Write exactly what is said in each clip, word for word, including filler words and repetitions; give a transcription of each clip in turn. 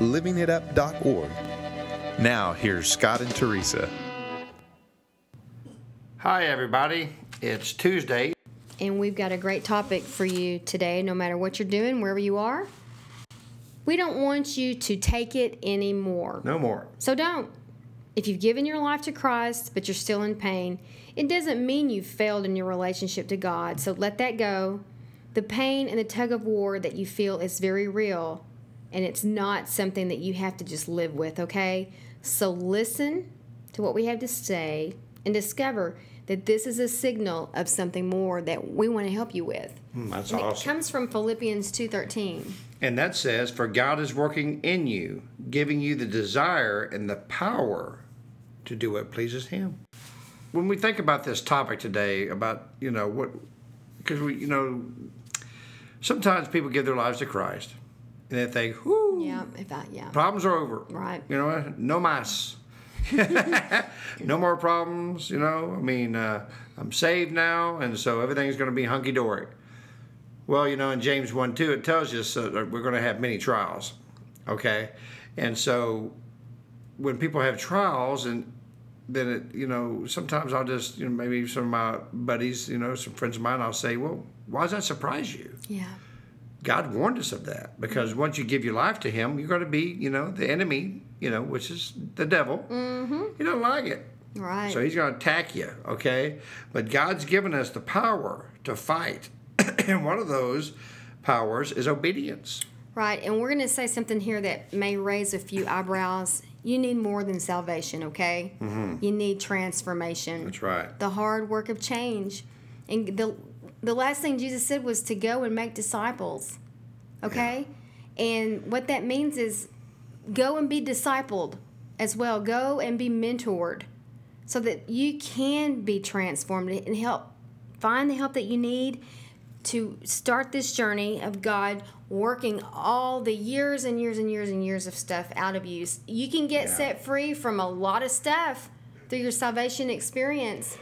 living it up dot org. Now here's Scott and Teresa. Hi everybody, it's Tuesday. And we've got a great topic for you today, no matter what you're doing, wherever you are. We don't want you to take it anymore. No more. So don't. If you've given your life to Christ, but you're still in pain, it doesn't mean you've failed in your relationship to God. So let that go. The pain and the tug of war that you feel is very real, and it's not something that you have to just live with, okay? So listen to what we have to say and discover that this is a signal of something more that we want to help you with. Mm, that's and awesome. It comes from Philippians two thirteen. And that says, "For God is working in you, giving you the desire and the power to do what pleases Him." When we think about this topic today, about, you know, what, because we, you know, sometimes people give their lives to Christ, and they think, whoo, yeah, about, yeah. problems are over. Right. You know, no mas. No more problems, you know. I mean, uh, I'm saved now, and so everything's going to be hunky-dory. Well, you know, in James one two, it tells us that we're going to have many trials, okay? And so when people have trials, and then, it, you know, sometimes I'll just, you know, maybe some of my buddies, you know, some friends of mine, I'll say, well, why does that surprise you? Yeah. God warned us of that, because once you give your life to Him, you're going to be, you know, the enemy, you know, which is the devil. Mm-hmm. He doesn't like it. Right. So he's going to attack you, okay? But God's given us the power to fight. And one of those powers is obedience. Right. And we're going to say something here that may raise a few eyebrows. You need more than salvation, okay? Mm-hmm. You need transformation. That's right. The hard work of change. And the the last thing Jesus said was to go and make disciples, okay? Yeah. And what that means is, go and be discipled as well. Go and be mentored so that you can be transformed and help find the help that you need to start this journey of God working all the years and years and years and years of stuff out of you. You can get yeah. set free from a lot of stuff through your salvation experience.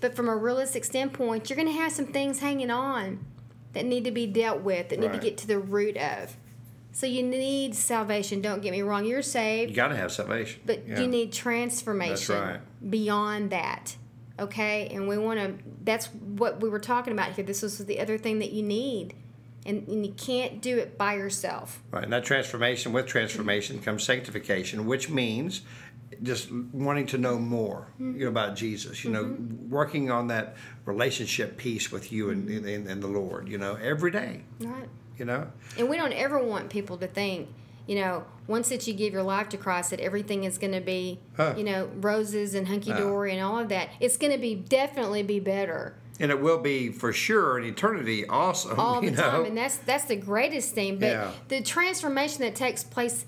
But from a realistic standpoint, you're going to have some things hanging on that need to be dealt with, that need right. to get to the root of. So you need salvation. Don't get me wrong. You're saved. You got to have salvation. But yeah. you need transformation that's right. beyond that, okay? And we want to, that's what we were talking about here. This was the other thing that you need, and, and you can't do it by yourself. Right, and that transformation, with transformation comes sanctification, which means just wanting to know more mm-hmm. you know, about Jesus, you mm-hmm. know, working on that relationship piece with you and, and, and the Lord, you know, every day. Right. You know? And we don't ever want people to think, you know, once that you give your life to Christ, that everything is going to be, huh. you know, roses and hunky-dory no. and all of that. It's going to be definitely be better. And it will be for sure in eternity awesome. All the you time. Know? And that's that's the greatest thing. But yeah. the transformation that takes place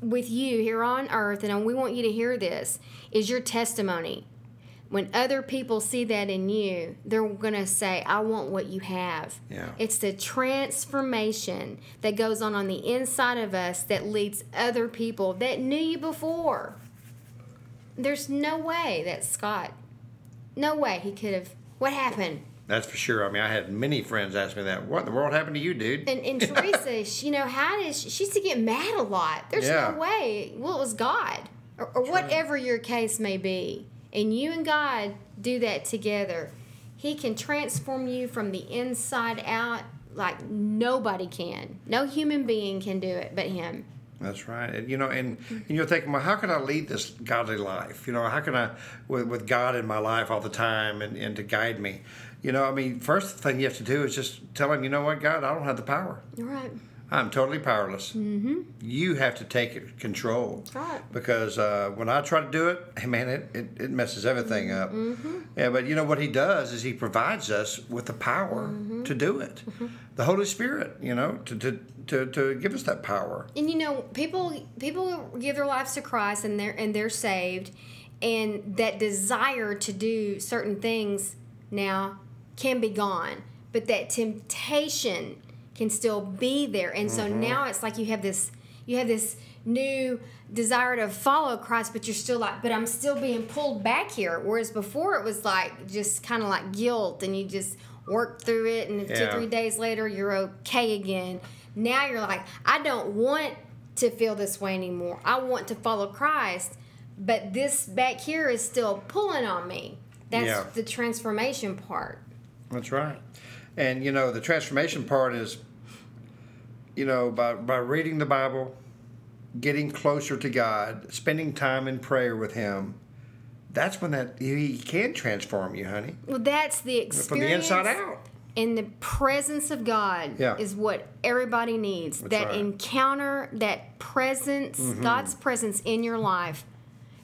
with you here on earth, and we want you to hear this, is your testimony. When other people see that in you, they're going to say, I want what you have. Yeah. It's the transformation that goes on on the inside of us that leads other people that knew you before. There's no way that Scott, no way he could have, what happened? That's for sure. I mean, I had many friends ask me that. What in the world happened to you, dude? And, and Teresa, she, you know, how does she, she used to get mad a lot. There's yeah. no way. Well, it was God or, or whatever right. your case may be. And you and God do that together. He can transform you from the inside out like nobody can. No human being can do it but Him. That's right. And, you know, and, and you're thinking, well, how can I lead this godly life? You know, how can I, with, with God in my life all the time and, and to guide me? You know, I mean, first thing you have to do is just tell Him, you know what, God, I don't have the power. You're right. I'm totally powerless. Mm-hmm. You have to take control. That's right. Because uh, when I try to do it, man, it, it, it messes everything up. Mm-hmm. Yeah, but you know what He does is He provides us with the power mm-hmm. to do it. Mm-hmm. The Holy Spirit, you know, to, to to to give us that power. And you know, people people give their lives to Christ and they're and they're saved, and that desire to do certain things now can be gone, but that temptation can still be there. And so mm-hmm. now it's like you have this you have this new desire to follow Christ, but you're still like, but I'm still being pulled back here. Whereas before it was like just kind of like guilt, and you just work through it, and yeah. two, three days later you're okay again. Now you're like, I don't want to feel this way anymore. I want to follow Christ, but this back here is still pulling on me. That's yeah. the transformation part. That's right. And, you know, the transformation part is, you know, by, by reading the Bible, getting closer to God, spending time in prayer with Him, that's when that He can transform you, honey. Well, that's the experience. From the inside out. And the presence of God yeah. is what everybody needs. That's that right. encounter, that presence, mm-hmm. God's presence in your life.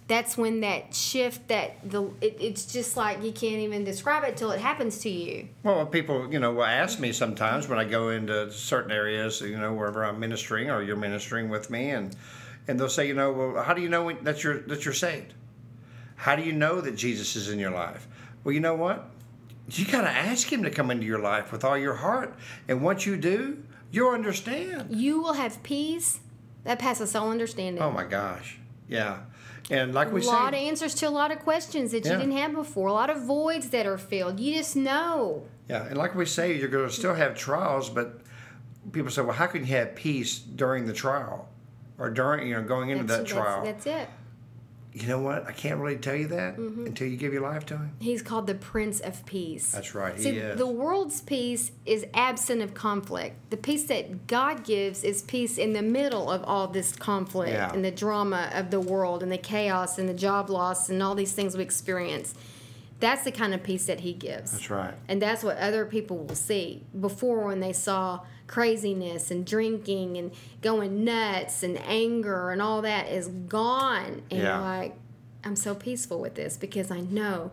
That's when that shift, that the it, it's just like you can't even describe it till it happens to you. Well, people, you know, will ask me sometimes when I go into certain areas, you know, wherever I'm ministering or you're ministering with me, and and they'll say, you know, well, how do you know when, that you're that you're saved? How do you know that Jesus is in your life? Well, you know what? You gotta ask Him to come into your life with all your heart, and once you do, you'll understand. You will have peace that passes all understanding. Oh my gosh, yeah. And like we said, a lot of answers to a lot of questions that yeah. you didn't have before, a lot of voids that are filled. You just know. Yeah, and like we say, you're going to still have trials, but people say, well, how can you have peace during the trial or during, you know, going into that's, that trial? That's, that's it. You know what? I can't really tell you that mm-hmm. until you give your life to Him. He's called the Prince of Peace. That's right. See, he is. The world's peace is absent of conflict. The peace that God gives is peace in the middle of all this conflict yeah. and the drama of the world and the chaos and the job loss and all these things we experience. That's the kind of peace that He gives. That's right. And that's what other people will see. Before, when they saw craziness and drinking and going nuts and anger and all that is gone, and yeah. you're like, I'm so peaceful with this because I know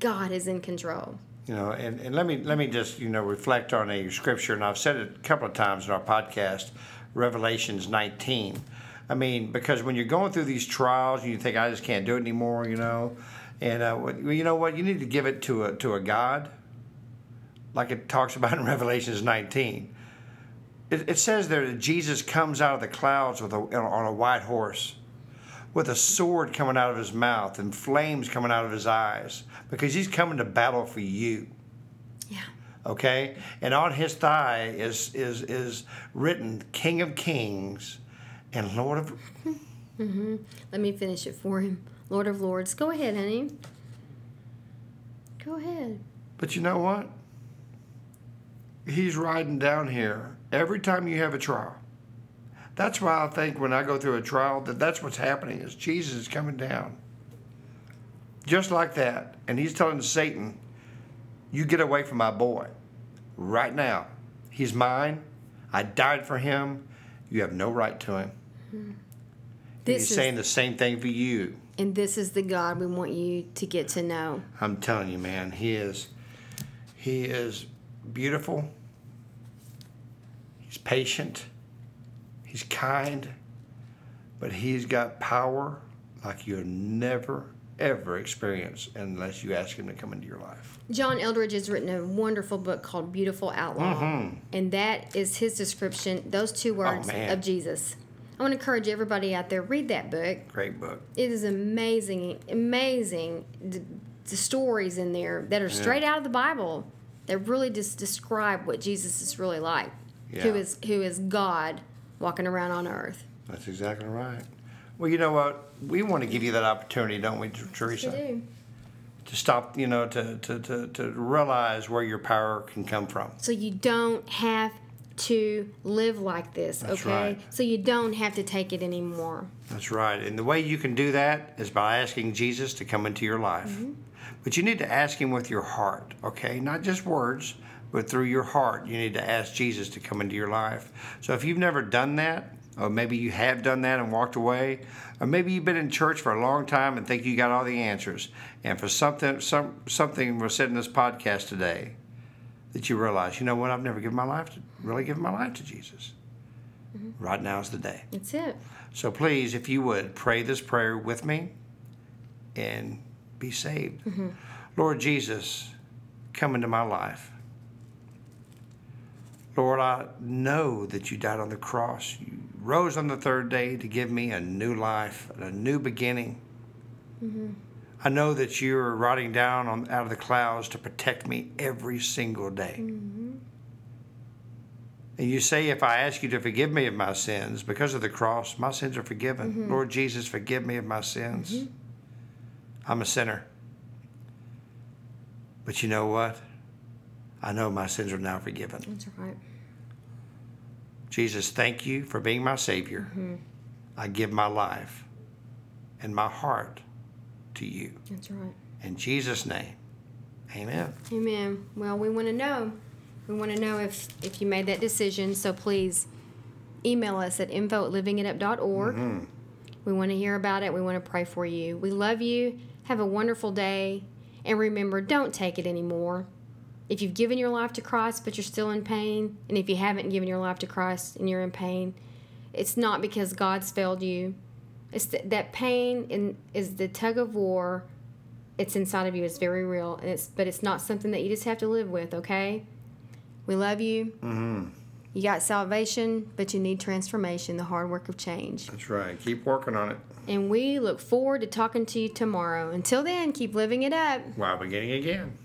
God is in control. You know, and, and let me let me just, you know, reflect on a scripture, and I've said it a couple of times in our podcast, Revelations nineteen. I mean, because when you're going through these trials and you think, I just can't do it anymore, you know, and uh, well, you know what, you need to give it to a to a God, like it talks about in Revelations nineteen. It says there that Jesus comes out of the clouds with a, on a white horse, with a sword coming out of His mouth and flames coming out of His eyes, because He's coming to battle for you. Yeah. Okay? And on His thigh is is is written King of Kings and Lord of... Mm-hmm. Let me finish it for him. Lord of Lords. Go ahead, honey. Go ahead. But you know what? He's riding down here. Every time you have a trial, that's why I think when I go through a trial that that's what's happening is Jesus is coming down. Just like that. And He's telling Satan, you get away from my boy right now. He's mine. I died for him. You have no right to him. Mm-hmm. This He's is, saying the same thing for you. And this is the God we want you to get to know. I'm telling you, man, he is, he is beautiful. He's patient, He's kind, but He's got power like you'll never, ever experience unless you ask Him to come into your life. John Eldridge has written a wonderful book called Beautiful Outlaw, mm-hmm. and that is his description, those two words, oh, of Jesus. I want to encourage everybody out there, read that book. Great book. It is amazing, amazing the, the stories in there that are straight yeah. out of the Bible that really just describe what Jesus is really like. Yeah. Who is who is God walking around on earth. That's exactly right. Well, you know what? We want to give you that opportunity, don't we, Teresa? Yes, we do. To stop, you know, to, to, to, to realize where your power can come from. So you don't have to live like this, That's okay? Right. So you don't have to take it anymore. That's right. And the way you can do that is by asking Jesus to come into your life. Mm-hmm. But you need to ask Him with your heart, okay? Not just words. But through your heart, you need to ask Jesus to come into your life. So if you've never done that, or maybe you have done that and walked away, or maybe you've been in church for a long time and think you got all the answers, and for something some something was said in this podcast today that you realize, you know what, I've never given my life to, really given my life to Jesus. Mm-hmm. Right now is the day. That's it. So please, if you would, pray this prayer with me and be saved. Mm-hmm. Lord Jesus, come into my life. Lord, I know that you died on the cross. You rose on the third day to give me a new life, a new beginning. Mm-hmm. I know that you're riding down on, out of the clouds to protect me every single day. Mm-hmm. And you say, if I ask you to forgive me of my sins, because of the cross, my sins are forgiven. Mm-hmm. Lord Jesus, forgive me of my sins. Mm-hmm. I'm a sinner. But you know what? I know my sins are now forgiven. That's right. Jesus, thank you for being my Savior. Mm-hmm. I give my life and my heart to you. That's right. In Jesus' name, amen. Amen. Well, we want to know. We want to know if, if you made that decision, so please email us at info at living it up dot org. Mm-hmm. We want to hear about it. We want to pray for you. We love you. Have a wonderful day. And remember, don't take it anymore. If you've given your life to Christ but you're still in pain, and if you haven't given your life to Christ and you're in pain, it's not because God's failed you. It's th- that pain in, is the tug of war. It's inside of you. It's very real, and it's but it's not something that you just have to live with, okay? We love you. Mm-hmm. You got salvation, but you need transformation, the hard work of change. That's right. Keep working on it. And we look forward to talking to you tomorrow. Until then, keep living it up. While beginning again.